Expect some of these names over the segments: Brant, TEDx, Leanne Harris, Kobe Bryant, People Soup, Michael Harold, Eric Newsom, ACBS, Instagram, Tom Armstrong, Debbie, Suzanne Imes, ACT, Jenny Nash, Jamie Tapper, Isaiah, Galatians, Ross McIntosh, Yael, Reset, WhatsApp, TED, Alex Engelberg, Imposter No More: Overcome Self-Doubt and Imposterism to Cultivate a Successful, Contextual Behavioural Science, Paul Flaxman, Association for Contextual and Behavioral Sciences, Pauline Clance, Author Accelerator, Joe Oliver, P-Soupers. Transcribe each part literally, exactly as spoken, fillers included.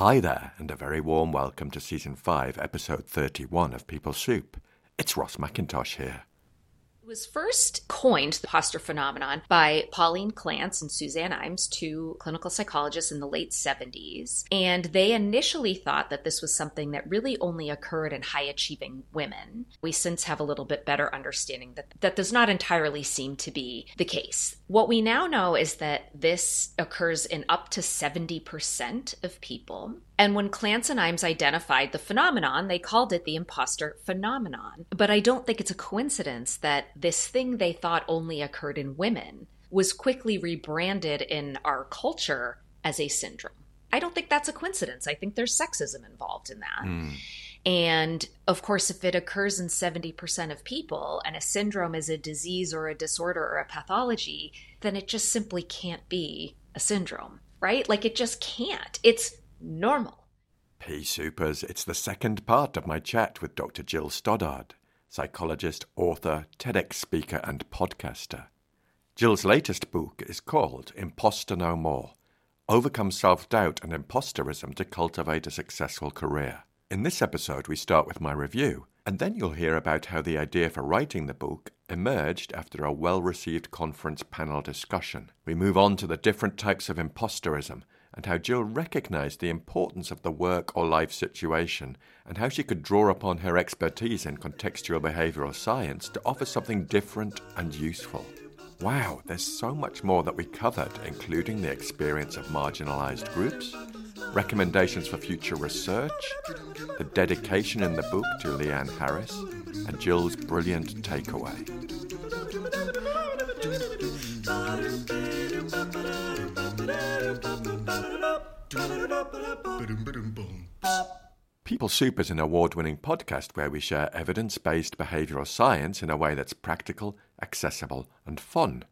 Hi there, and a very warm welcome to Season five, Episode thirty-one of People Soup. It's Ross McIntosh here. It was first coined, the imposter phenomenon, by Pauline Clance and Suzanne Imes, two clinical psychologists in the late seventies. And they initially thought that this was something that really only occurred in high-achieving women. We since have a little bit better understanding that that does not entirely seem to be the case. What we now know is that this occurs in up to seventy percent of people. And when Clance and Imes identified the phenomenon, they called it the imposter phenomenon. But I don't think it's a coincidence that this thing they thought only occurred in women was quickly rebranded in our culture as a syndrome. I don't think that's a coincidence. I think there's sexism involved in that. Mm. And of course, if it occurs in seventy percent of people and a syndrome is a disease or a disorder or a pathology, then it just simply can't be a syndrome, right? Like it just can't. It's normal. P-Soupers, it's the second part of my chat with Doctor Jill Stoddard, psychologist, author, TEDx speaker, and podcaster. Jill's latest book is called Imposter No More: Overcome Self-Doubt and Imposterism to Cultivate a Successful Career. In this episode, we start with my review, and then you'll hear about how the idea for writing the book emerged after a well-received conference panel discussion. We move on to the different types of imposterism, and how Jill recognised the importance of the work or life situation and how she could draw upon her expertise in contextual behavioural science to offer something different and useful. Wow, there's so much more that we covered, including the experience of marginalised groups, recommendations for future research, the dedication in the book to Leanne Harris, and Jill's brilliant takeaway. People Soup is an award-winning podcast where we share evidence-based behavioural science in a way that's practical, accessible and fun.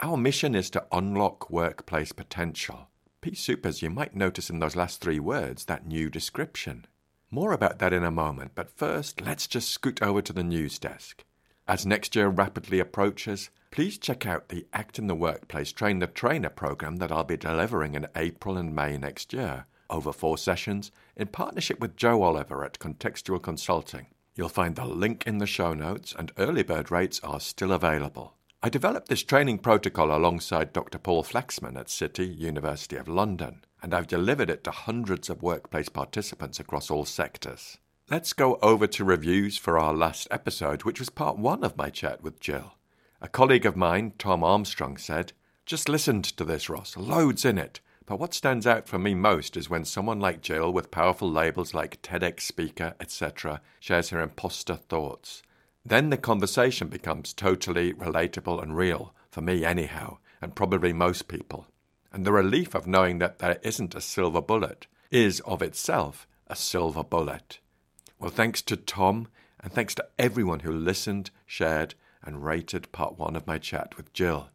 Our mission is to unlock workplace potential. P-Soupers, you might notice in those last three words that new description. More about that in a moment, but first let's just scoot over to the news desk. As next year rapidly approaches, please check out the ACT in the Workplace Train the Trainer program that I'll be delivering in April and May next year, over four sessions, in partnership with Joe Oliver at Contextual Consulting. You'll find the link in the show notes, and early bird rates are still available. I developed this training protocol alongside Doctor Paul Flaxman at City, University of London, and I've delivered it to hundreds of workplace participants across all sectors. Let's go over to reviews for our last episode, which was part one of my chat with Jill. A colleague of mine, Tom Armstrong, said, "Just listened to this, Ross. Loads in it. But what stands out for me most is when someone like Jill, with powerful labels like TEDx speaker, et cetera, shares her imposter thoughts. Then the conversation becomes totally relatable and real, for me anyhow, and probably most people. And the relief of knowing that there isn't a silver bullet is, of itself, a silver bullet." Well, thanks to Tom, and thanks to everyone who listened, shared, and rated part one of my chat with Jill.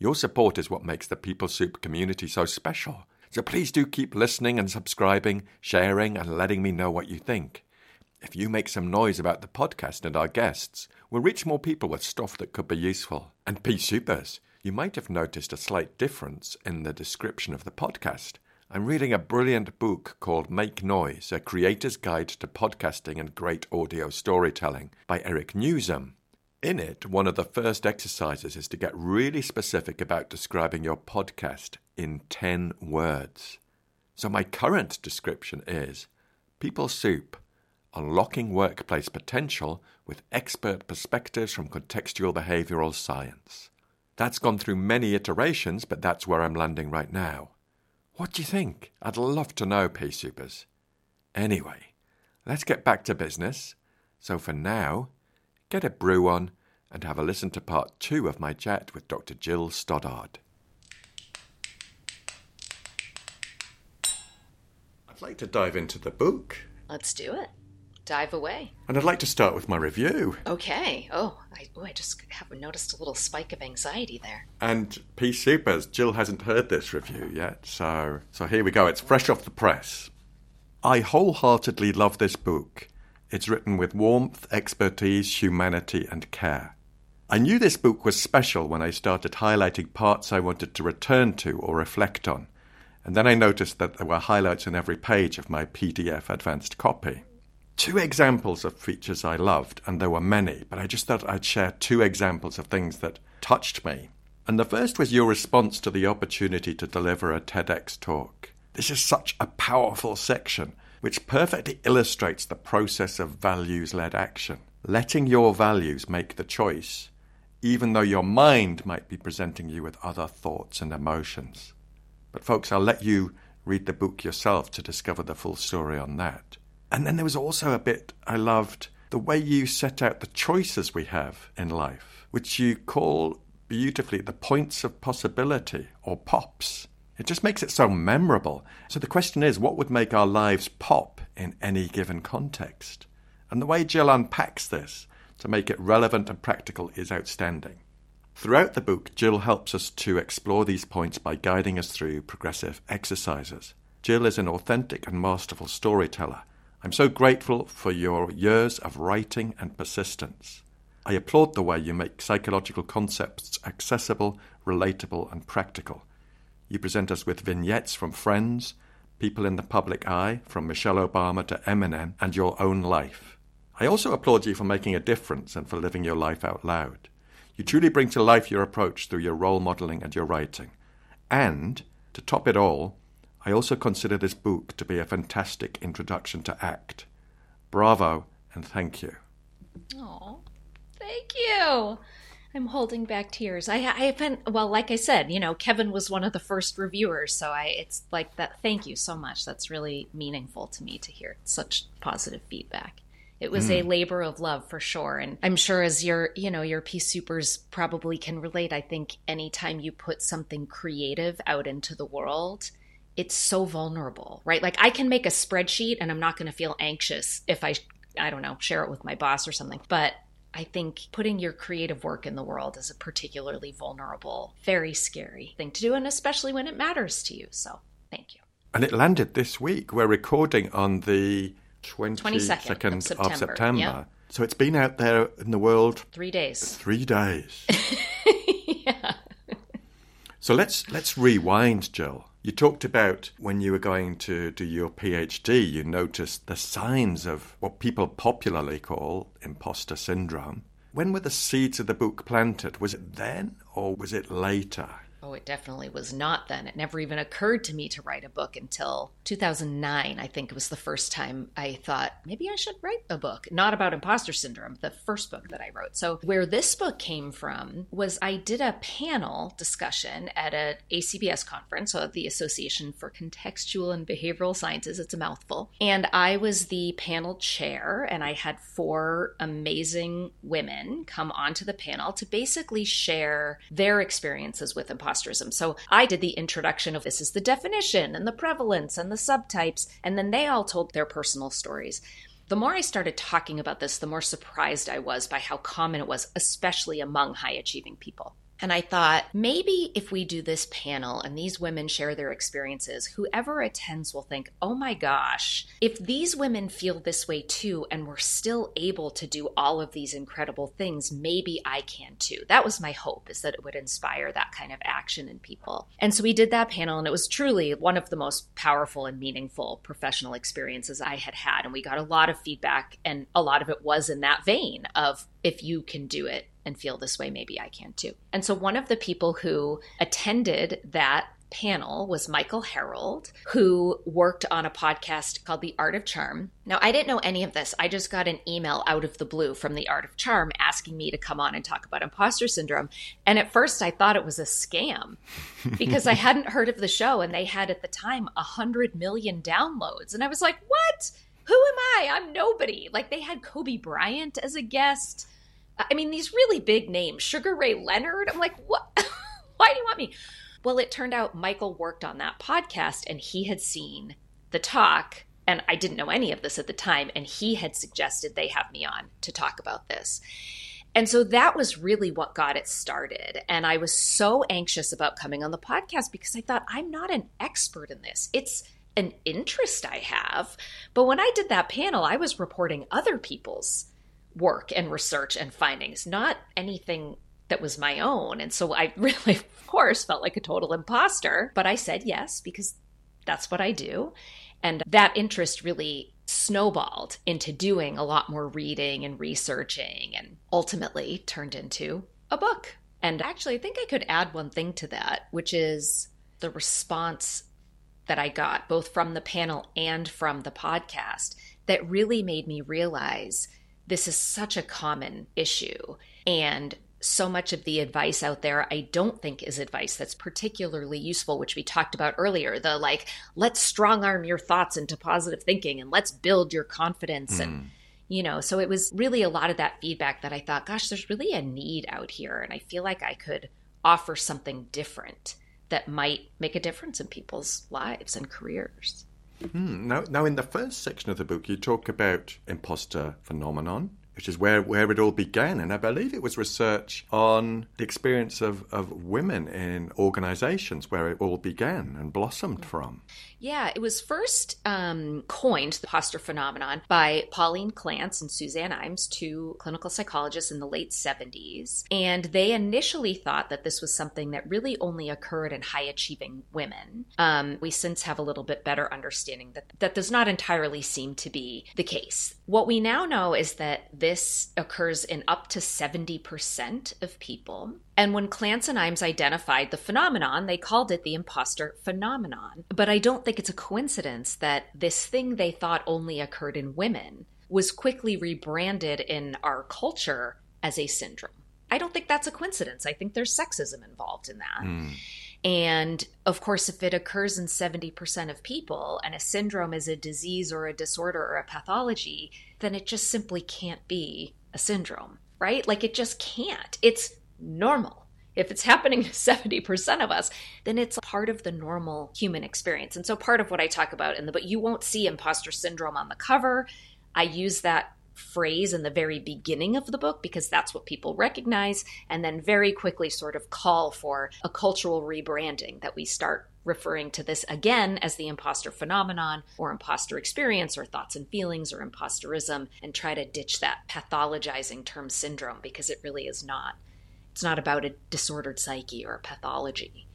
Your support is what makes the People Soup community so special. So please do keep listening and subscribing, sharing and letting me know what you think. If you make some noise about the podcast and our guests, we'll reach more people with stuff that could be useful. And P-Soupers, you might have noticed a slight difference in the description of the podcast. I'm reading a brilliant book called Make Noise, A Creator's Guide to Podcasting and Great Audio Storytelling by Eric Newsom. In it, one of the first exercises is to get really specific about describing your podcast in ten words. So my current description is People Soup, unlocking workplace potential with expert perspectives from contextual behavioural science. That's gone through many iterations, but that's where I'm landing right now. What do you think? I'd love to know, P-Soupers. Anyway, let's get back to business. So for now, get a brew on and have a listen to part two of my chat with Doctor Jill Stoddard. I'd like to dive into the book. Let's do it. Dive away. And I'd like to start with my review. Okay. Oh, I, oh, I just have noticed a little spike of anxiety there. And P-Soupers, Jill hasn't heard this review yet, so so here we go. It's fresh off the press. I wholeheartedly love this book. It's written with warmth, expertise, humanity and care. I knew this book was special when I started highlighting parts I wanted to return to or reflect on, And then I noticed that there were highlights in every page of my P D F advanced copy. Two examples of features I loved, and there were many, but I just thought I'd share two examples of things that touched me. And the first was your response to the opportunity to deliver a TEDx talk. This is such a powerful section, which perfectly illustrates the process of values-led action. Letting your values make the choice, even though your mind might be presenting you with other thoughts and emotions. But folks, I'll let you read the book yourself to discover the full story on that. And then there was also a bit I loved, the way you set out the choices we have in life, which you call beautifully the points of possibility, or pops. It just makes it so memorable. So the question is, what would make our lives pop in any given context? And the way Jill unpacks this to make it relevant and practical is outstanding. Throughout the book, Jill helps us to explore these points by guiding us through progressive exercises. Jill is an authentic and masterful storyteller. I'm so grateful for your years of writing and persistence. I applaud the way you make psychological concepts accessible, relatable, and practical. You present us with vignettes from friends, people in the public eye, from Michelle Obama to Eminem, and your own life. I also applaud you for making a difference and for living your life out loud. You truly bring to life your approach through your role modelling and your writing. And, to top it all, I also consider this book to be a fantastic introduction to ACT. Bravo and thank you. Oh, thank you. I'm holding back tears. I, I haven't, well, like I said, you know, Kevin was one of the first reviewers, so I, it's like that. Thank you so much. That's really meaningful to me to hear such positive feedback. It was mm. a labor of love for sure. And I'm sure as your, you know, your P-Soupers probably can relate, I think anytime you put something creative out into the world, it's so vulnerable, right? Like I can make a spreadsheet and I'm not going to feel anxious if I, I don't know, share it with my boss or something. But I think putting your creative work in the world is a particularly vulnerable, very scary thing to do, and especially when it matters to you. So thank you. And it landed this week. We're recording on the twenty-second of September. Of September. Yeah. So it's been out there in the world. Three days. Three days. Yeah. So let's let's rewind, Jill. You talked about when you were going to do your PhD, you noticed the signs of what people popularly call imposter syndrome. When were the seeds of the book planted? Was it then or was it later? Oh, it definitely was not then. It never even occurred to me to write a book until two thousand nine, I think it was the first time I thought, maybe I should write a book. Not about imposter syndrome, the first book that I wrote. So where this book came from was I did a panel discussion at an A C B S conference, so at the Association for Contextual and Behavioral Sciences. It's a mouthful. And I was the panel chair, and I had four amazing women come onto the panel to basically share their experiences with imposter So I did the introduction of this is the definition and the prevalence and the subtypes, and then they all told their personal stories. The more I started talking about this, the more surprised I was by how common it was, especially among high-achieving people. And I thought, maybe if we do this panel and these women share their experiences, whoever attends will think, oh my gosh, if these women feel this way too, and we're still able to do all of these incredible things, maybe I can too. That was my hope, is that it would inspire that kind of action in people. And so we did that panel, and it was truly one of the most powerful and meaningful professional experiences I had had. And we got a lot of feedback, and a lot of it was in that vein of, if you can do it and feel this way, maybe I can too. And so one of the people who attended that panel was Michael Harold, who worked on a podcast called The Art of Charm. Now, I didn't know any of this. I just got an email out of the blue from The Art of Charm asking me to come on and talk about imposter syndrome. And at first I thought it was a scam because I hadn't heard of the show, and they had at the time one hundred million downloads. And I was like, what? Who am I? I'm nobody. Like, they had Kobe Bryant as a guest. I mean, these really big names, Sugar Ray Leonard. I'm like, what? Why do you want me? Well, it turned out Michael worked on that podcast, and he had seen the talk, and I didn't know any of this at the time, and he had suggested they have me on to talk about this. And so that was really what got it started. And I was so anxious about coming on the podcast because I thought, I'm not an expert in this. It's an interest I have. But when I did that panel, I was reporting other people's work and research and findings, not anything that was my own. And so I really, of course, felt like a total imposter. But I said yes, because that's what I do. And that interest really snowballed into doing a lot more reading and researching, and ultimately turned into a book. And actually, I think I could add one thing to that, which is the response that I got both from the panel and from the podcast that really made me realize this is such a common issue. And so much of the advice out there, I don't think is advice that's particularly useful, which we talked about earlier, the like, let's strong arm your thoughts into positive thinking and let's build your confidence. Mm. And, you know, so it was really a lot of that feedback that I thought, gosh, there's really a need out here. And I feel like I could offer something different that might make a difference in people's lives and careers. Mm. Now, now, in the first section of the book, you talk about imposter phenomenon, which is where, where it all began. And I believe it was research on the experience of, of women in organizations where it all began and blossomed from. Yeah, it was first um, coined, the imposter phenomenon, by Pauline Clance and Suzanne Imes, two clinical psychologists in the late seventies. And they initially thought that this was something that really only occurred in high-achieving women. Um, we since have a little bit better understanding that that does not entirely seem to be the case. What we now know is that this occurs in up to seventy percent of people. And when Clance and Imes identified the phenomenon, they called it the imposter phenomenon. But I don't think it's a coincidence that this thing they thought only occurred in women was quickly rebranded in our culture as a syndrome. I don't think that's a coincidence. I think there's sexism involved in that. Mm. And of course, if it occurs in seventy percent of people and a syndrome is a disease or a disorder or a pathology, then it just simply can't be a syndrome, right? Like it just can't. It's normal. If it's happening to seventy percent of us, then it's part of the normal human experience. And so part of what I talk about in the book, you won't see imposter syndrome on the cover. I use that phrase in the very beginning of the book because that's what people recognize, and then very quickly sort of call for a cultural rebranding that we start referring to this again as the imposter phenomenon or imposter experience or thoughts and feelings or imposterism, and try to ditch that pathologizing term syndrome because it really is not. It's not about a disordered psyche or a pathology.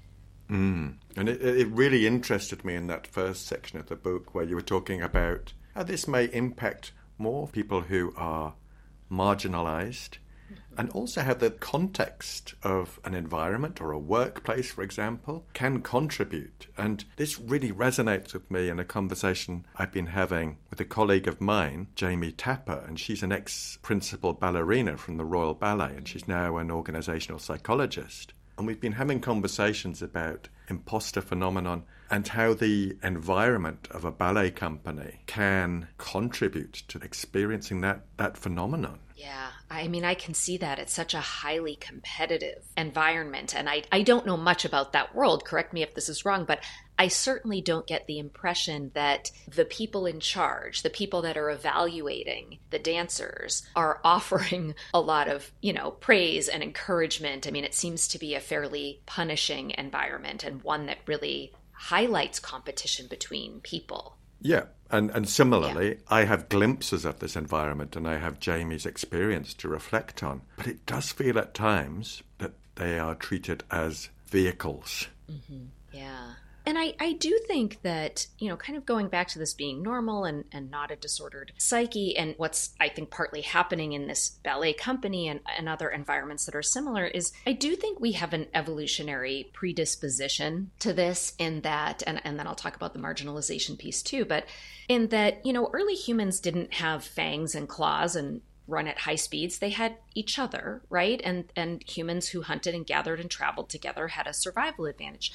Mm. And it, it really interested me in that first section of the book where you were talking about how this may impact more people who are marginalized, and also how the context of an environment or a workplace, for example, can contribute. And this really resonates with me in a conversation I've been having with a colleague of mine, Jamie Tapper, and she's an ex-principal ballerina from the Royal Ballet, and she's now an organizational psychologist. And we've been having conversations about imposter phenomenon and how the environment of a ballet company can contribute to experiencing that, that phenomenon. Yeah, I mean, I can see that. It's such a highly competitive environment. And I, I don't know much about that world. Correct me if this is wrong, but I certainly don't get the impression that the people in charge, the people that are evaluating the dancers, are offering a lot of, you know, praise and encouragement. I mean, it seems to be a fairly punishing environment and one that really highlights competition between people. Yeah. And and similarly, yeah. I have glimpses of this environment and I have Jamie's experience to reflect on. But it does feel at times that they are treated as vehicles. Mm-hmm. Yeah. And I, I do think that, you know, kind of going back to this being normal and, and not a disordered psyche, and what's, I think, partly happening in this ballet company and, and other environments that are similar is I do think we have an evolutionary predisposition to this in that, and, and then I'll talk about the marginalization piece too, but in that, you know, early humans didn't have fangs and claws and run at high speeds. They had each other, right? And and humans who hunted and gathered and traveled together had a survival advantage.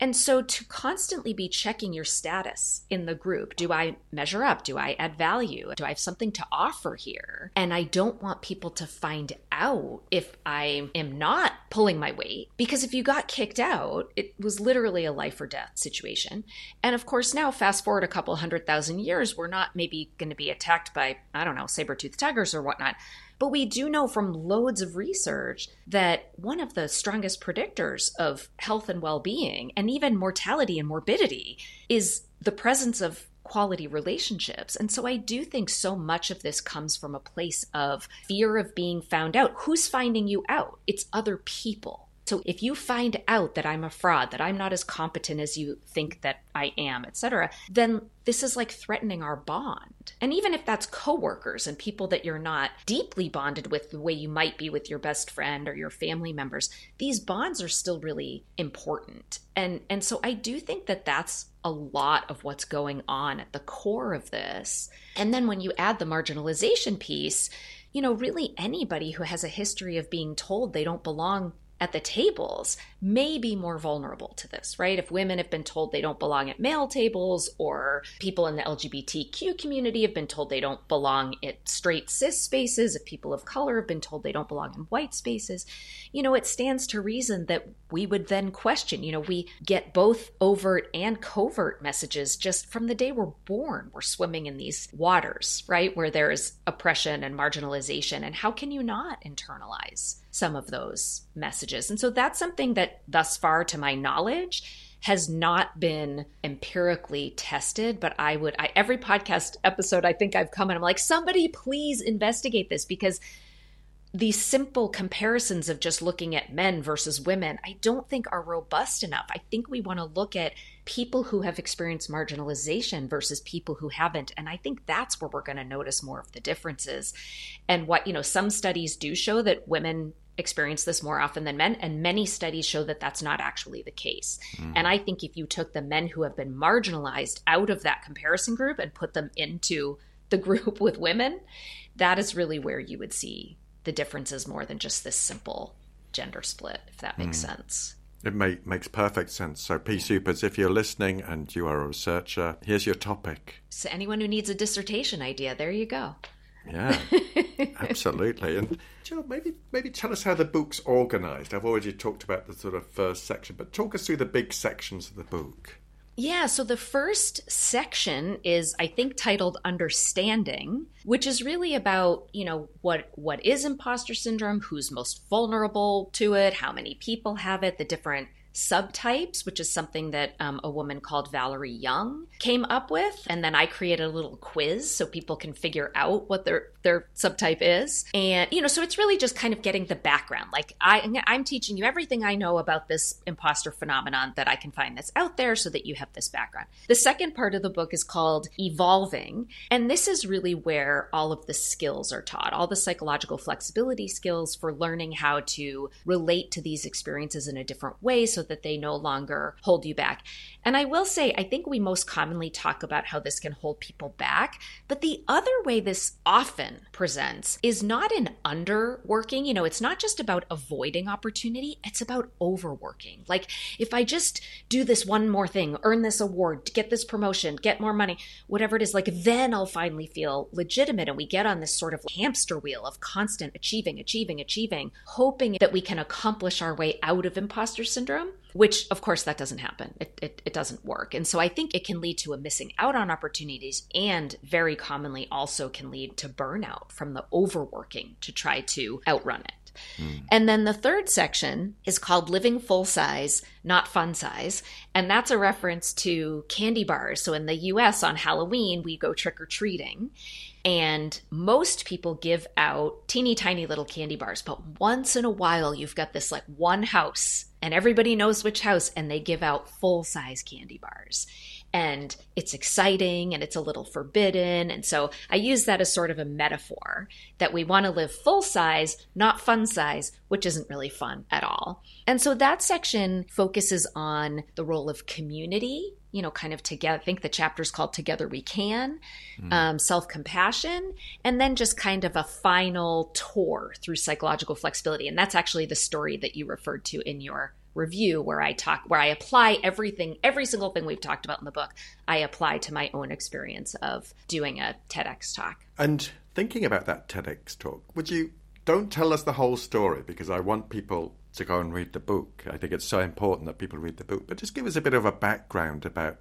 And so to constantly be checking your status in the group, do I measure up? Do I add value? Do I have something to offer here? And I don't want people to find out if I am not pulling my weight, because if you got kicked out, it was literally a life or death situation. And of course, now fast forward a couple hundred thousand years, we're not maybe going to be attacked by, I don't know, saber-toothed tigers or whatnot. But we do know from loads of research that one of the strongest predictors of health and well-being, and even mortality and morbidity, is the presence of quality relationships. And so I do think so much of this comes from a place of fear of being found out. Who's finding you out? It's other people. So if you find out that I'm a fraud, that I'm not as competent as you think that I am, et cetera, then this is like threatening our bond. And even if that's coworkers and people that you're not deeply bonded with the way you might be with your best friend or your family members, these bonds are still really important. And, and so I do think that that's a lot of what's going on at the core of this. And then when you add the marginalization piece, you know, really anybody who has a history of being told they don't belong at the tables may be more vulnerable to this, right? If women have been told they don't belong at male tables, or people in the L G B T Q community have been told they don't belong at straight cis spaces, if people of color have been told they don't belong in white spaces, you know, it stands to reason that we would then question, you know, we get both overt and covert messages just from the day we're born. We're swimming in these waters, right? Where there is oppression and marginalization. And how can you not internalize some of those messages? And so that's something that thus far, to my knowledge, has not been empirically tested, but I would, I, every podcast episode, I think I've come and I'm like, somebody please investigate this, because these simple comparisons of just looking at men versus women, I don't think are robust enough. I think we want to look at people who have experienced marginalization versus people who haven't. And I think that's where we're going to notice more of the differences. And what, you know, some studies do show that women experience this more often than men, and many studies show that that's not actually the case. Mm. And I think if you took the men who have been marginalized out of that comparison group and put them into the group with women, that is really where you would see the differences more than just this simple gender split, if that makes mm. sense. It make, makes perfect sense. So P-Soupers, if you're listening and you are a researcher, here's your topic. So anyone who needs a dissertation idea, there you go. Yeah, absolutely. And Jill, maybe maybe tell us how the book's organised. I've already talked about the sort of first section, but talk us through the big sections of the book. Yeah, so the first section is, I think, titled Understanding, which is really about, you know, what what is imposter syndrome, who's most vulnerable to it, how many people have it, the different subtypes, which is something that um, a woman called Valerie Young came up with. And then I created a little quiz so people can figure out what their, their subtype is. And, you know, so it's really just kind of getting the background. Like I, I'm teaching you everything I know about this imposter phenomenon that I can find that's out there so that you have this background. The second part of the book is called Evolving. And this is really where all of the skills are taught, all the psychological flexibility skills for learning how to relate to these experiences in a different way so that they no longer hold you back. And I will say, I think we most commonly talk about how this can hold people back. But the other way this often presents is not in underworking. You know, it's not just about avoiding opportunity. It's about overworking. Like, if I just do this one more thing, earn this award, get this promotion, get more money, whatever it is, like, then I'll finally feel legitimate. And we get on this sort of hamster wheel of constant achieving, achieving, achieving, hoping that we can accomplish our way out of imposter syndrome. Which, of course, that doesn't happen. It, it it doesn't work. And so I think it can lead to a missing out on opportunities, and very commonly also can lead to burnout from the overworking to try to outrun it. Mm. And then the third section is called Living Full Size, Not Fun Size. And that's a reference to candy bars. So in the U S on Halloween, we go trick-or-treating. And most people give out teeny tiny little candy bars. But once in a while, you've got this like one house and everybody knows which house, and they give out full size candy bars. And it's exciting and it's a little forbidden. And so I use that as sort of a metaphor that we want to live full size, not fun size, which isn't really fun at all. And so that section focuses on the role of community, you know, kind of together. I think the chapter's called Together We Can, mm. um, self-compassion, and then just kind of a final tour through psychological flexibility. And that's actually the story that you referred to in your review, where I talk, where I apply everything, every single thing we've talked about in the book, I apply to my own experience of doing a TEDx talk. And thinking about that TEDx talk, would you, don't tell us the whole story, because I want people to go and read the book. I think it's so important that people read the book, but just give us a bit of a background about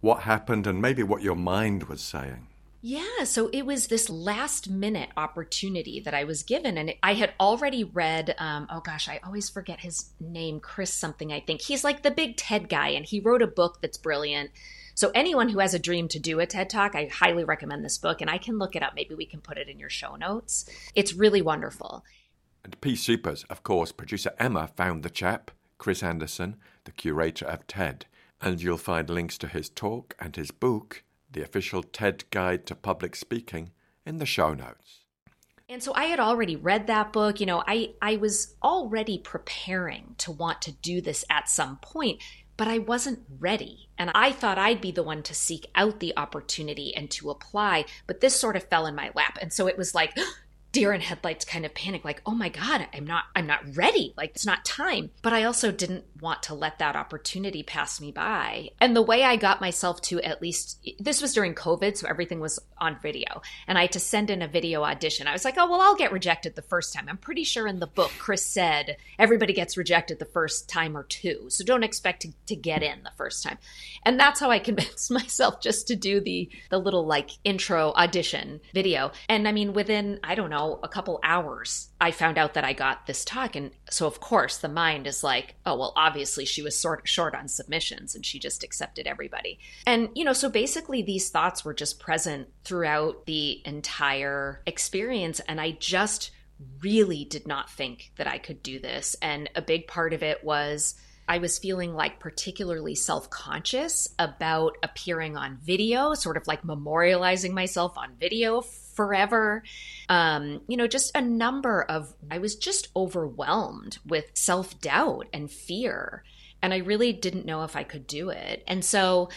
what happened and maybe what your mind was saying. Yeah, so it was this last minute opportunity that I was given. And I had already read, um, oh gosh, I always forget his name, Chris something, I think. He's like the big TED guy, and he wrote a book that's brilliant. So anyone who has a dream to do a TED Talk, I highly recommend this book. And I can look it up. Maybe we can put it in your show notes. It's really wonderful. And P-Soupers, of course, producer Emma found the chap, Chris Anderson, the curator of TED, and you'll find links to his talk and his book, The Official TED Guide to Public Speaking, in the show notes. And so I had already read that book. You know, I, I was already preparing to want to do this at some point, but I wasn't ready. And I thought I'd be the one to seek out the opportunity and to apply, but this sort of fell in my lap. And so it was like deer in headlights kind of panic, like, oh my God, I'm not, I'm not ready. Like, it's not time. But I also didn't want to let that opportunity pass me by. And the way I got myself to, at least, this was during COVID, so everything was on video. And I had to send in a video audition. I was like, oh, well, I'll get rejected the first time. I'm pretty sure in the book, Chris said, everybody gets rejected the first time or two. So don't expect to, to get in the first time. And that's how I convinced myself just to do the, the little like intro audition video. And I mean, within, I don't know, a couple hours, I found out that I got this talk. And so, of course, the mind is like, oh, well, obviously she was sort of short on submissions and she just accepted everybody. And, you know, so basically these thoughts were just present throughout the entire experience. And I just really did not think that I could do this. And a big part of it was I was feeling like particularly self-conscious about appearing on video, sort of like memorializing myself on video forever. Um, you know, just a number of, I was just overwhelmed with self-doubt and fear. And I really didn't know if I could do it. And so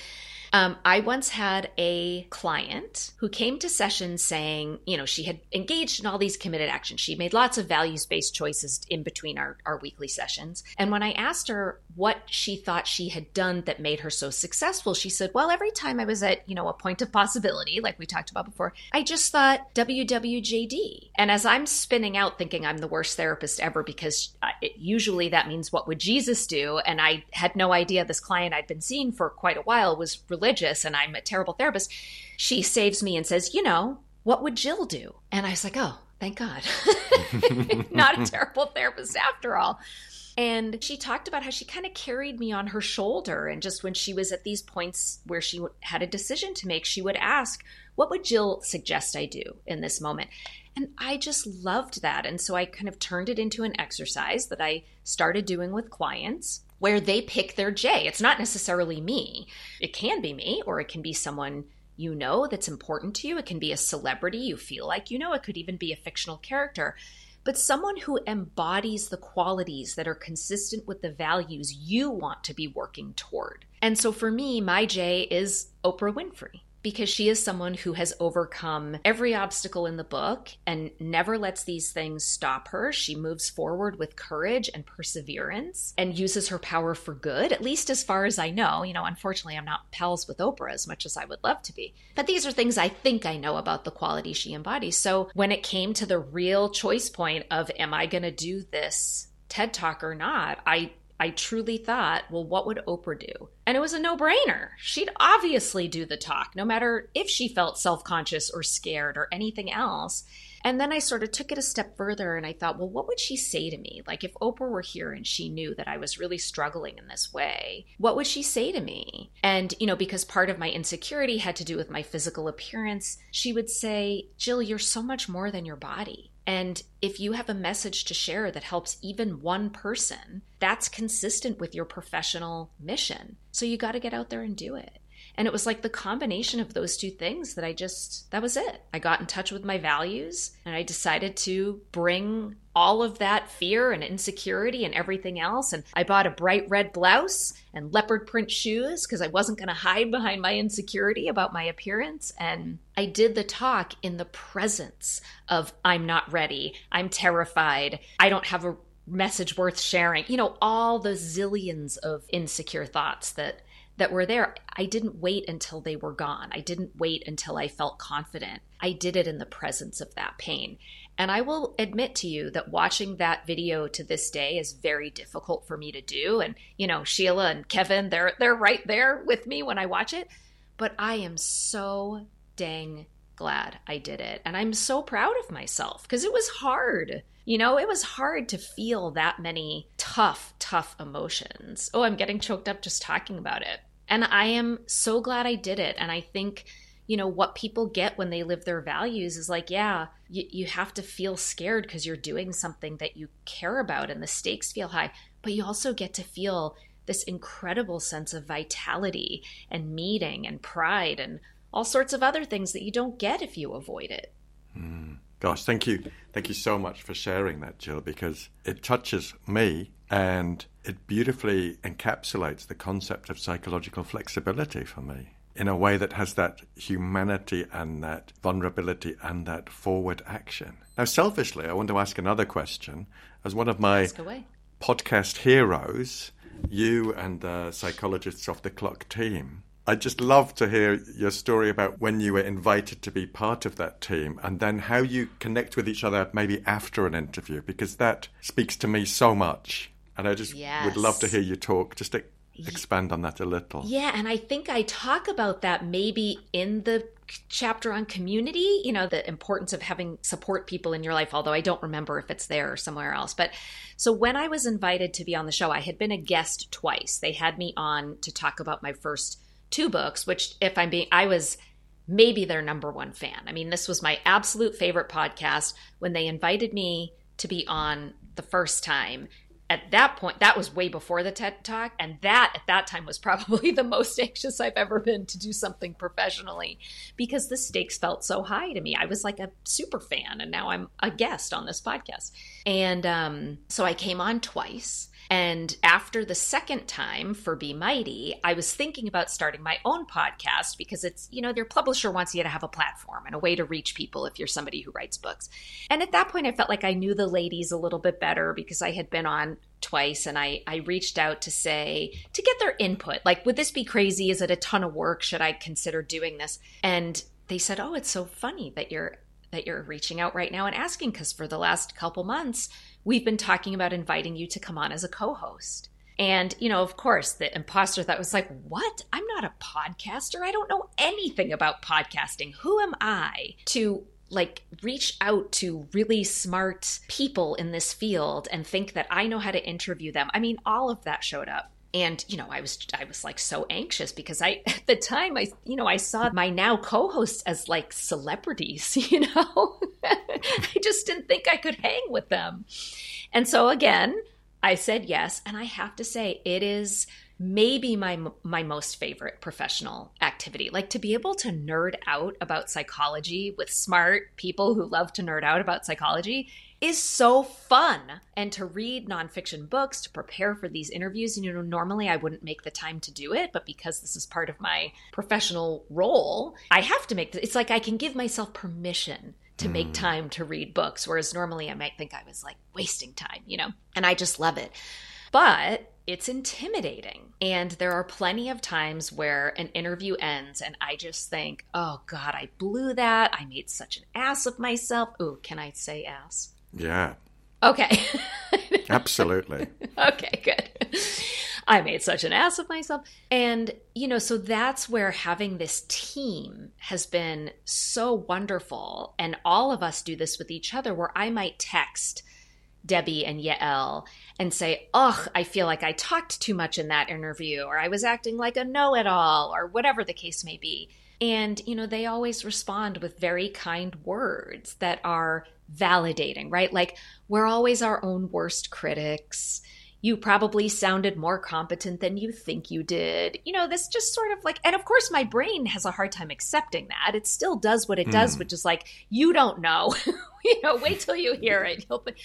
um, I once had a client who came to sessions saying, you know, she had engaged in all these committed actions. She made lots of values-based choices in between our, our weekly sessions. And when I asked her what she thought she had done that made her so successful, she said, well, every time I was at, you know, a point of possibility, like we talked about before, I just thought W W J D. And as I'm spinning out thinking I'm the worst therapist ever, because it, usually that means what would Jesus do? And I I had no idea this client I'd been seeing for quite a while was religious and I'm a terrible therapist. She saves me and says, you know, what would Jill do? And I was like, oh, thank God. Not a terrible therapist after all. And she talked about how she kind of carried me on her shoulder. And just when she was at these points where she had a decision to make, she would ask, what would Jill suggest I do in this moment? And I just loved that. And so I kind of turned it into an exercise that I started doing with clients, where they pick their J. It's not necessarily me. It can be me, or it can be someone you know that's important to you. It can be a celebrity you feel like you know. It could even be a fictional character. But someone who embodies the qualities that are consistent with the values you want to be working toward. And so for me, my J is Oprah Winfrey, because she is someone who has overcome every obstacle in the book and never lets these things stop her. She moves forward with courage and perseverance and uses her power for good, at least as far as I know. You know, unfortunately, I'm not pals with Oprah as much as I would love to be. But these are things I think I know about the quality she embodies. So when it came to the real choice point of, am I going to do this TED Talk or not? I I truly thought, well, what would Oprah do? And it was a no-brainer. She'd obviously do the talk, no matter if she felt self-conscious or scared or anything else. And then I sort of took it a step further and I thought, well, what would she say to me? Like if Oprah were here and she knew that I was really struggling in this way, what would she say to me? And, you know, because part of my insecurity had to do with my physical appearance, she would say, Jill, you're so much more than your body. And if you have a message to share that helps even one person, that's consistent with your professional mission. So you got to get out there and do it. And it was like the combination of those two things that I just, that was it. I got in touch with my values and I decided to bring all of that fear and insecurity and everything else. And I bought a bright red blouse and leopard print shoes because I wasn't going to hide behind my insecurity about my appearance. And I did the talk in the presence of I'm not ready, I'm terrified, I don't have a message worth sharing. You know, all the zillions of insecure thoughts that that were there. I didn't wait until they were gone. I didn't wait until I felt confident. I did it in the presence of that pain. And I will admit to you that watching that video to this day is very difficult for me to do. And, you know, Sheila and Kevin, they're they're right there with me when I watch it. But I am so dang glad I did it. And I'm so proud of myself because it was hard. You know, it was hard to feel that many tough, tough emotions. Oh, I'm getting choked up just talking about it. And I am so glad I did it. And I think, you know, what people get when they live their values is like, yeah, you, you have to feel scared because you're doing something that you care about and the stakes feel high, but you also get to feel this incredible sense of vitality and meaning and pride and all sorts of other things that you don't get if you avoid it. Mm. Gosh, thank you. Thank you so much for sharing that, Jill, because it touches me and it beautifully encapsulates the concept of psychological flexibility for me in a way that has that humanity and that vulnerability and that forward action. Now, selfishly, I want to ask another question. As one of my podcast heroes, you and the Psychologists Off the Clock team, I'd just love to hear your story about when you were invited to be part of that team and then how you connect with each other maybe after an interview, because that speaks to me so much. And I just yes. would love to hear you talk, just to expand on that a little. Yeah, and I think I talk about that maybe in the chapter on community, you know, the importance of having support people in your life, although I don't remember if it's there or somewhere else. But so when I was invited to be on the show, I had been a guest twice. They had me on to talk about my first two books, which if I'm being, I was maybe their number one fan. I mean, this was my absolute favorite podcast. When they invited me to be on the first time, at that point, that was way before the TED Talk. And that at that time was probably the most anxious I've ever been to do something professionally because the stakes felt so high to me. I was like a super fan and now I'm a guest on this podcast. And um, so I came on twice. And after the second time for Be Mighty, I was thinking about starting my own podcast because it's, you know, your publisher wants you to have a platform and a way to reach people if you're somebody who writes books. And at that point, I felt like I knew the ladies a little bit better because I had been on twice and I, I reached out to say, to get their input. Like, would this be crazy? Is it a ton of work? Should I consider doing this? And they said, oh, it's so funny that you're that you're reaching out right now and asking, because for the last couple months, we've been talking about inviting you to come on as a co-host. And, you know, of course, the imposter thought was like, what? I'm not a podcaster. I don't know anything about podcasting. Who am I to like reach out to really smart people in this field and think that I know how to interview them? I mean, all of that showed up. And, you know, I was, I was like so anxious because I, at the time I, you know, I saw my now co-hosts as like celebrities, you know, I just didn't think I could hang with them. And so again, I said yes. And I have to say it is maybe my, my most favorite professional activity, like to be able to nerd out about psychology with smart people who love to nerd out about psychology is so fun. And to read nonfiction books, to prepare for these interviews, and you know, normally I wouldn't make the time to do it, but because this is part of my professional role, I have to make the, it's like I can give myself permission to make time to read books, whereas normally I might think I was like wasting time, you know, and I just love it. But it's intimidating. And there are plenty of times where an interview ends and I just think, oh God, I blew that. I made such an ass of myself. Ooh, can I say ass? Yeah. Okay. Absolutely. Okay, good. I made such an ass of myself. And, you know, so that's where having this team has been so wonderful. And all of us do this with each other, where I might text Debbie and Yael and say, oh, I feel like I talked too much in that interview, or I was acting like a know-it-all, or whatever the case may be. And, you know, they always respond with very kind words that are validating, right? Like, we're always our own worst critics. You probably sounded more competent than you think you did. You know, this just sort of like, and of course my brain has a hard time accepting that. It still does what it mm. does, which is like, you don't know, you know, wait till you hear it. You'll, but,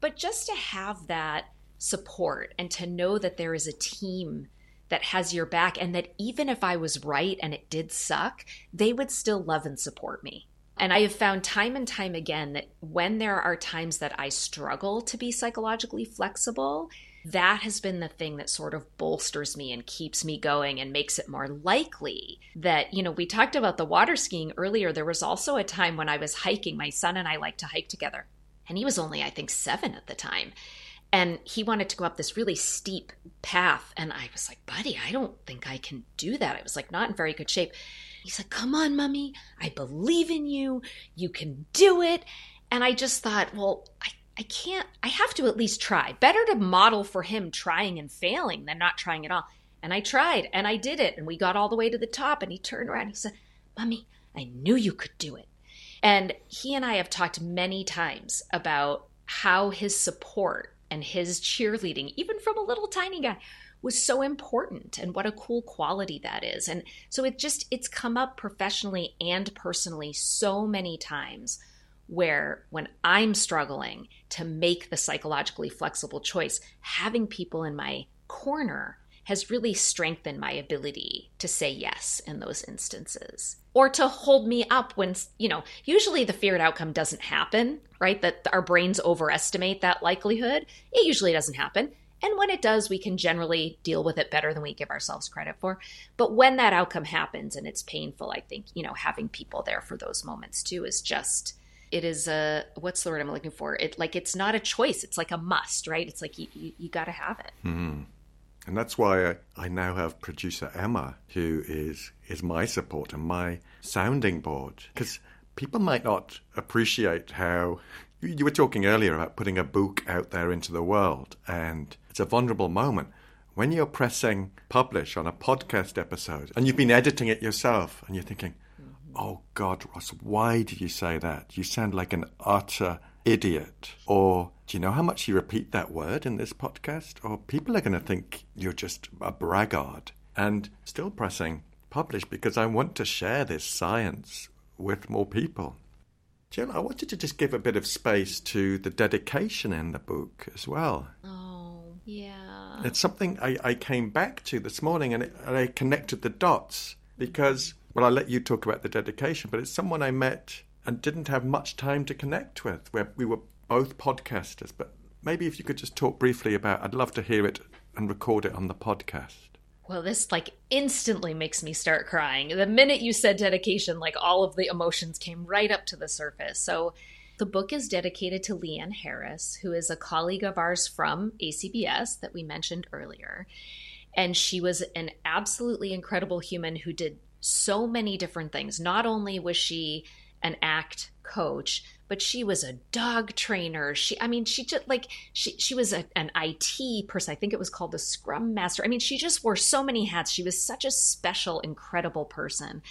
but just to have that support and to know that there is a team that has your back, and that even if I was right and it did suck, they would still love and support me. And I have found time and time again that when there are times that I struggle to be psychologically flexible, that has been the thing that sort of bolsters me and keeps me going and makes it more likely that, you know, we talked about the water skiing earlier. There was also a time when I was hiking. My son and I like to hike together, and he was only, I think, seven at the time. And he wanted to go up this really steep path. And I was like, buddy, I don't think I can do that. I was like, not in very good shape. He's like, come on, mommy. I believe in you. You can do it. And I just thought, well, I, I can't, I have to at least try. Better to model for him trying and failing than not trying at all. And I tried and I did it. And we got all the way to the top. And he turned around and he said, mommy, I knew you could do it. And he and I have talked many times about how his support and his cheerleading, even from a little tiny guy, was so important, and what a cool quality that is. And so it just, it's come up professionally and personally so many times where when I'm struggling to make the psychologically flexible choice, having people in my corner has really strengthened my ability to say yes in those instances, or to hold me up when, you know, usually the feared outcome doesn't happen, right? That our brains overestimate that likelihood. It usually doesn't happen. And when it does, we can generally deal with it better than we give ourselves credit for. But when that outcome happens and it's painful, I think, you know, having people there for those moments too is just, it is a, what's the word I'm looking for? It like, it's not a choice. It's like a must, right? It's like, you, you, you got to have it. Mm-hmm. And that's why I, I now have producer Emma, who is, is my support and my sounding board. Because people might not appreciate how, you were talking earlier about putting a book out there into the world, and it's a vulnerable moment. When you're pressing publish on a podcast episode and you've been editing it yourself and you're thinking, oh God, Ross, why did you say that? You sound like an utter idiot. Or do you know how much you repeat that word in this podcast? Or people are going to think you're just a braggart. And still pressing publish because I want to share this science with more people. Jill, I wanted to just give a bit of space to the dedication in the book as well. Oh, yeah. It's something I, I came back to this morning, and, it, and I connected the dots because, well, I'll let you talk about the dedication, but it's someone I met and didn't have much time to connect with, where we were both podcasters. But maybe if you could just talk briefly about, I'd love to hear it and record it on the podcast. Well, this like instantly makes me start crying. The minute you said dedication, like all of the emotions came right up to the surface. So the book is dedicated to Leanne Harris, who is a colleague of ours from A C B S that we mentioned earlier. And she was an absolutely incredible human who did so many different things. Not only was she an ACT coach, but she was a dog trainer. She, I mean, she just like, she, she was a, an I T person. I think it was called the Scrum Master. I mean, she just wore so many hats. She was such a special, incredible person.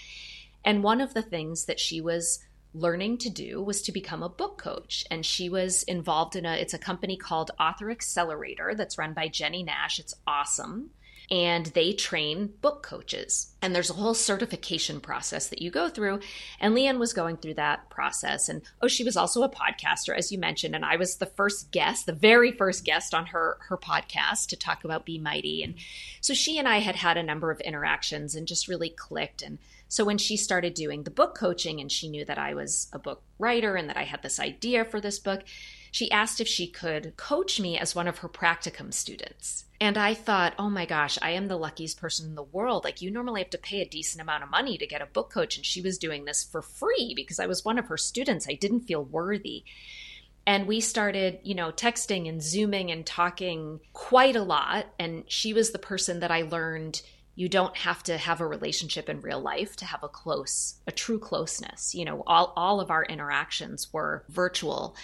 And one of the things that she was learning to do was to become a book coach. And she was involved in a, it's a company called Author Accelerator that's run by Jenny Nash. It's awesome. And they train book coaches. And there's a whole certification process that you go through. And Leanne was going through that process. And oh, she was also a podcaster, as you mentioned. And I was the first guest, the very first guest on her, her podcast to talk about Be Mighty. And so she and I had had a number of interactions and just really clicked. And so when she started doing the book coaching and she knew that I was a book writer and that I had this idea for this book, she asked if she could coach me as one of her practicum students. And I thought, oh my gosh, I am the luckiest person in the world. Like, you normally have to pay a decent amount of money to get a book coach. And she was doing this for free because I was one of her students. I didn't feel worthy. And we started, you know, texting and Zooming and talking quite a lot. And she was the person that I learned you don't have to have a relationship in real life to have a close, a true closeness. You know, all, all of our interactions were virtual.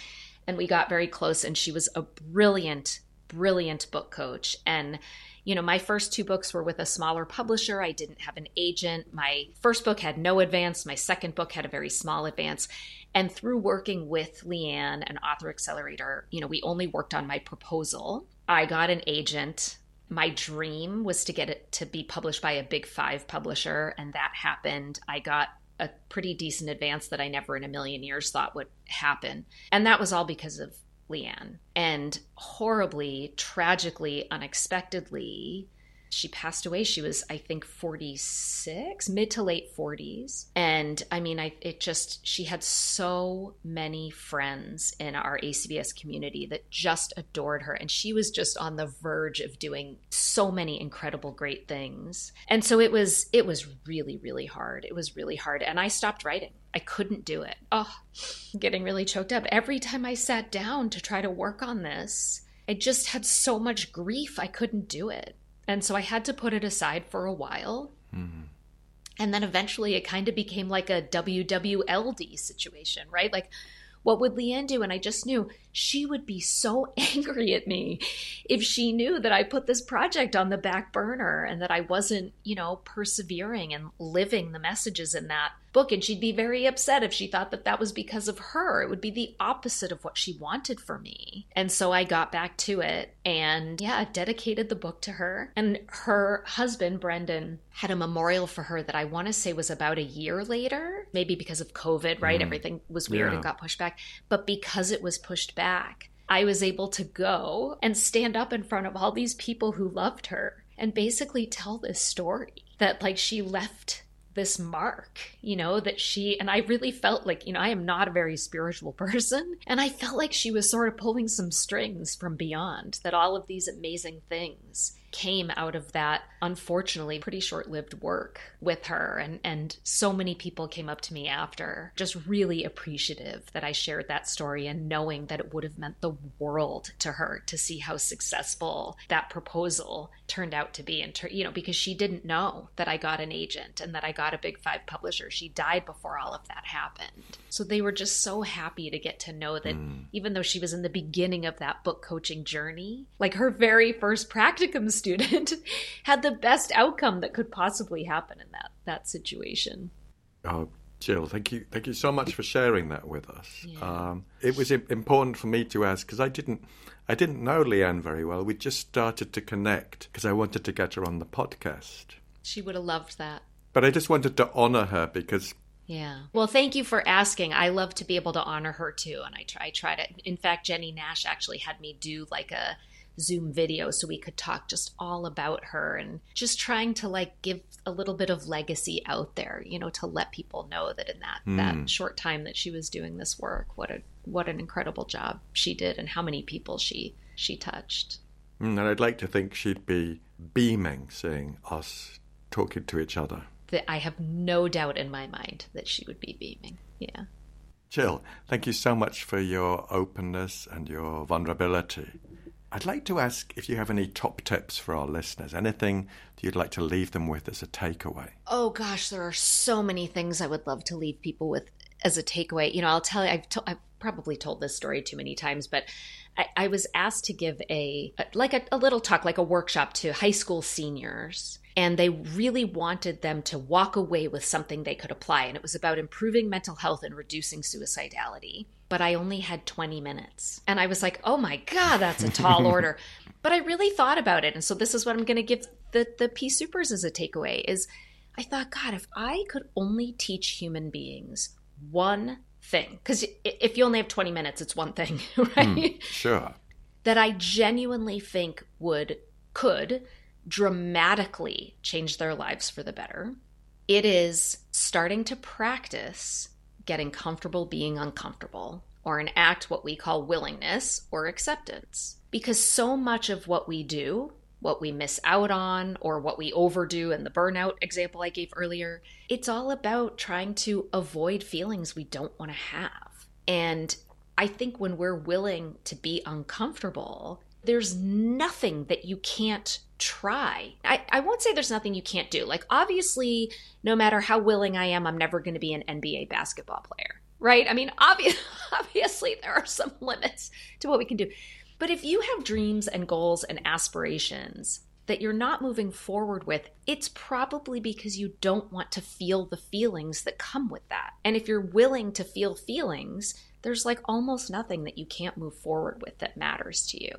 And we got very close, and she was a brilliant, brilliant book coach. And, you know, my first two books were with a smaller publisher. I didn't have an agent. My first book had no advance. My second book had a very small advance. And through working with Leanne and Author Accelerator, you know, we only worked on my proposal. I got an agent. My dream was to get it to be published by a big five publisher, and that happened. I got a pretty decent advance that I never in a million years thought would happen. And that was all because of Leanne. And horribly, tragically, unexpectedly, she passed away. She was, I think, forty-six, mid to late forties. And I mean, I it just, she had so many friends in our A C B S community that just adored her. And she was just on the verge of doing so many incredible, great things. And so it was, it was really, really hard. It was really hard. And I stopped writing. I couldn't do it. Oh, I'm getting really choked up. Every time I sat down to try to work on this, I just had so much grief. I couldn't do it. And so I had to put it aside for a while. Mm-hmm. And then eventually it kind of became like a W W L D situation, right? Like, what would Leanne do? And I just knew she would be so angry at me if she knew that I put this project on the back burner and that I wasn't, you know, persevering and living the messages in that book. And she'd be very upset if she thought that that was because of her. It would be the opposite of what she wanted for me. And so I got back to it and, yeah, dedicated the book to her. And her husband, Brendan, had a memorial for her that I want to say was about a year later, maybe because of COVID, right? Mm. Everything was weird yeah. and got pushed back. But because it was pushed back, I was able to go and stand up in front of all these people who loved her and basically tell this story that, like, she left this mark, you know, that she, and I really felt like, you know, I am not a very spiritual person. And I felt like she was sort of pulling some strings from beyond, that all of these amazing things came out of that, unfortunately, pretty short-lived work with her. And, and so many people came up to me after, just really appreciative that I shared that story and knowing that it would have meant the world to her to see how successful that proposal turned out to be. And, ter- you know, because she didn't know that I got an agent and that I got a big five publisher. She died before all of that happened. So they were just so happy to get to know that mm. even though she was in the beginning of that book coaching journey, like her very first practicum student had the best outcome that could possibly happen in that that situation. Oh, Jill, thank you, thank you so much for sharing that with us. Yeah. Um, it was important for me to ask because I didn't, I didn't know Leanne very well. We just started to connect because I wanted to get her on the podcast. She would have loved that. But I just wanted to honor her because. Yeah. Well, thank you for asking. I love to be able to honor her too, and I try, I try to. In fact, Jenny Nash actually had me do like a Zoom video so we could talk just all about her and just trying to like give a little bit of legacy out there, you know, to let people know that in that, mm. that short time that she was doing this work, what a what an incredible job she did and how many people she she touched. Mm, and I'd like to think she'd be beaming seeing us talking to each other. That I have no doubt in my mind that she would be beaming. Yeah. Jill, thank you so much for your openness and your vulnerability. I'd like to ask if you have any top tips for our listeners, anything that you'd like to leave them with as a takeaway. Oh, gosh, there are so many things I would love to leave people with as a takeaway. You know, I'll tell you, I've, to- I've probably told this story too many times, but I, I was asked to give a, a like a-, a little talk, like a workshop to high school seniors. And they really wanted them to walk away with something they could apply. And it was about improving mental health and reducing suicidality. But I only had twenty minutes. And I was like, oh my God, that's a tall order. But I really thought about it. And so this is what I'm going to give the, the P-Soupers as a takeaway is I thought, God, if I could only teach human beings one thing, because if you only have twenty minutes, it's one thing, right? Mm, sure. That I genuinely think would, could dramatically change their lives for the better. It is starting to practice getting comfortable being uncomfortable, or an act what we call willingness or acceptance. Because so much of what we do, what we miss out on, or what we overdo in the burnout example I gave earlier, it's all about trying to avoid feelings we don't want to have. And I think when we're willing to be uncomfortable, there's nothing that you can't try. I, I won't say there's nothing you can't do. Like, obviously, no matter how willing I am, I'm never going to be an N B A basketball player, right? I mean, obvi- obviously, there are some limits to what we can do. But if you have dreams and goals and aspirations that you're not moving forward with, it's probably because you don't want to feel the feelings that come with that. And if you're willing to feel feelings, there's like almost nothing that you can't move forward with that matters to you.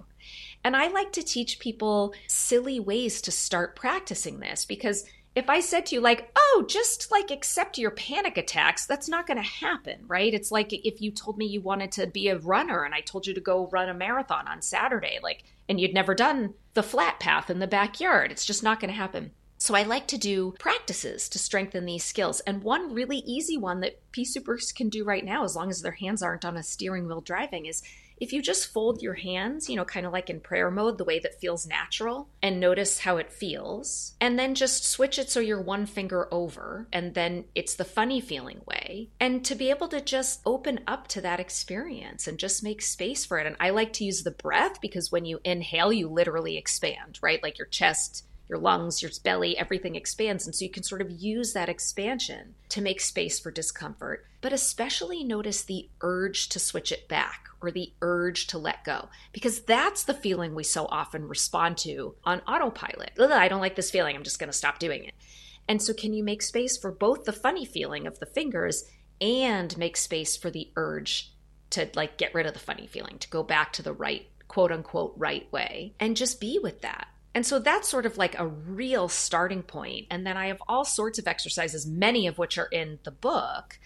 And I like to teach people silly ways to start practicing this, because if I said to you like, oh, just like accept your panic attacks, that's not going to happen, right? It's like if you told me you wanted to be a runner and I told you to go run a marathon on Saturday, like, and you'd never done the flat path in the backyard. It's just not going to happen. So I like to do practices to strengthen these skills. And one really easy one that P-Soupers can do right now, as long as their hands aren't on a steering wheel driving, is if you just fold your hands, you know, kind of like in prayer mode, the way that feels natural, and notice how it feels, and then just switch it so you're one finger over, and then it's the funny feeling way. And to be able to just open up to that experience and just make space for it. And I like to use the breath, because when you inhale, you literally expand, right? Like your chest, your lungs, your belly, everything expands. And so you can sort of use that expansion to make space for discomfort, but especially notice the urge to switch it back or the urge to let go, because that's the feeling we so often respond to on autopilot. Ugh, I don't like this feeling. I'm just going to stop doing it. And so can you make space for both the funny feeling of the fingers and make space for the urge to like get rid of the funny feeling, to go back to the right, quote unquote, right way, and just be with that? And so that's sort of like a real starting point. And then I have all sorts of exercises, many of which are in the book,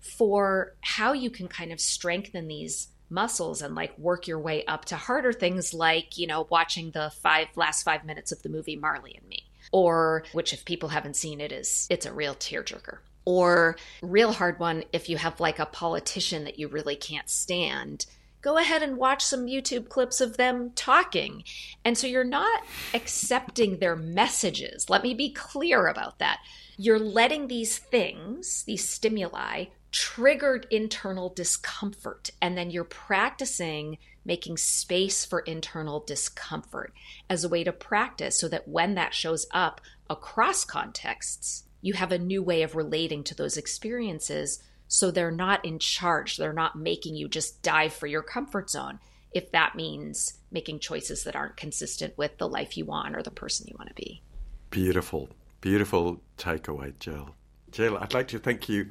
for how you can kind of strengthen these muscles and like work your way up to harder things like, you know, watching the five last five minutes of the movie Marley and Me, or which if people haven't seen it is, it's a real tearjerker. Or real hard one, if you have like a politician that you really can't stand, go ahead and watch some YouTube clips of them talking. And so you're not accepting their messages. Let me be clear about that. You're letting these things, these stimuli, triggered internal discomfort. And then you're practicing making space for internal discomfort as a way to practice so that when that shows up across contexts, you have a new way of relating to those experiences. So they're not in charge. They're not making you just dive for your comfort zone, if that means making choices that aren't consistent with the life you want or the person you want to be. Beautiful, beautiful takeaway, Jill. Jill, I'd like to thank you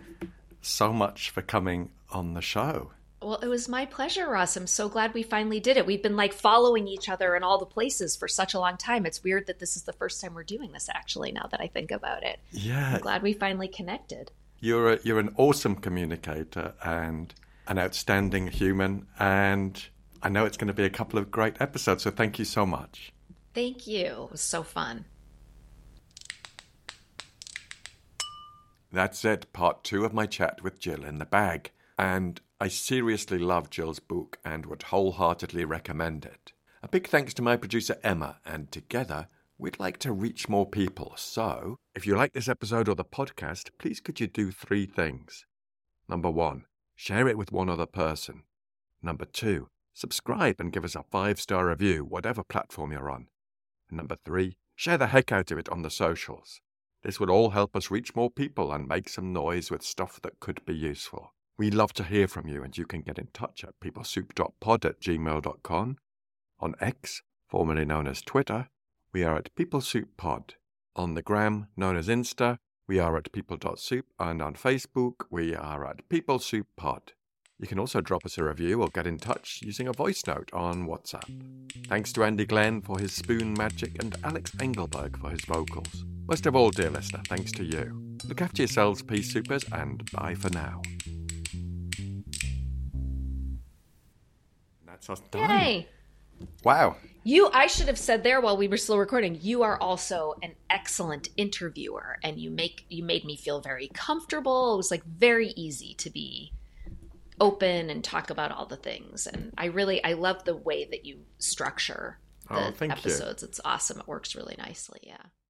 so much for coming on the show. Well, it was my pleasure, Ross. I'm so glad we finally did it. We've been like following each other in all the places for such a long time. It's weird that this is the first time we're doing this, actually, now that I think about it. Yeah. I'm glad we finally connected. You're a, you're an awesome communicator and an outstanding human, and I know it's going to be a couple of great episodes, so thank you so much. Thank you. It was so fun. That's it, part two of my chat with Jill in the bag, and I seriously love Jill's book and would wholeheartedly recommend it. A big thanks to my producer Emma, and together we'd like to reach more people, so if you like this episode or the podcast, please could you do three things. Number one, share it with one other person. Number two, subscribe and give us a five-star review, whatever platform you're on. And number three, share the heck out of it on the socials. This would all help us reach more people and make some noise with stuff that could be useful. We love to hear from you, and you can get in touch at peoplesoup dot pod at gmail dot com, on X, formerly known as Twitter. We are at People Soup Pod. On the gram, known as Insta, we are at people dot soup, and on Facebook, we are at People Soup Pod. You can also drop us a review or get in touch using a voice note on WhatsApp. Thanks to Andy Glenn for his spoon magic and Alex Engelberg for his vocals. Most of all, dear listener, thanks to you. Look after yourselves, P-Soupers, and bye for now. That's us done. Yay! Wow. You, I should have said there while we were still recording, you are also an excellent interviewer, and you make you made me feel very comfortable. It was like very easy to be open and talk about all the things. And I really, I love the way that you structure the oh, thank episodes. You. It's awesome. It works really nicely. Yeah.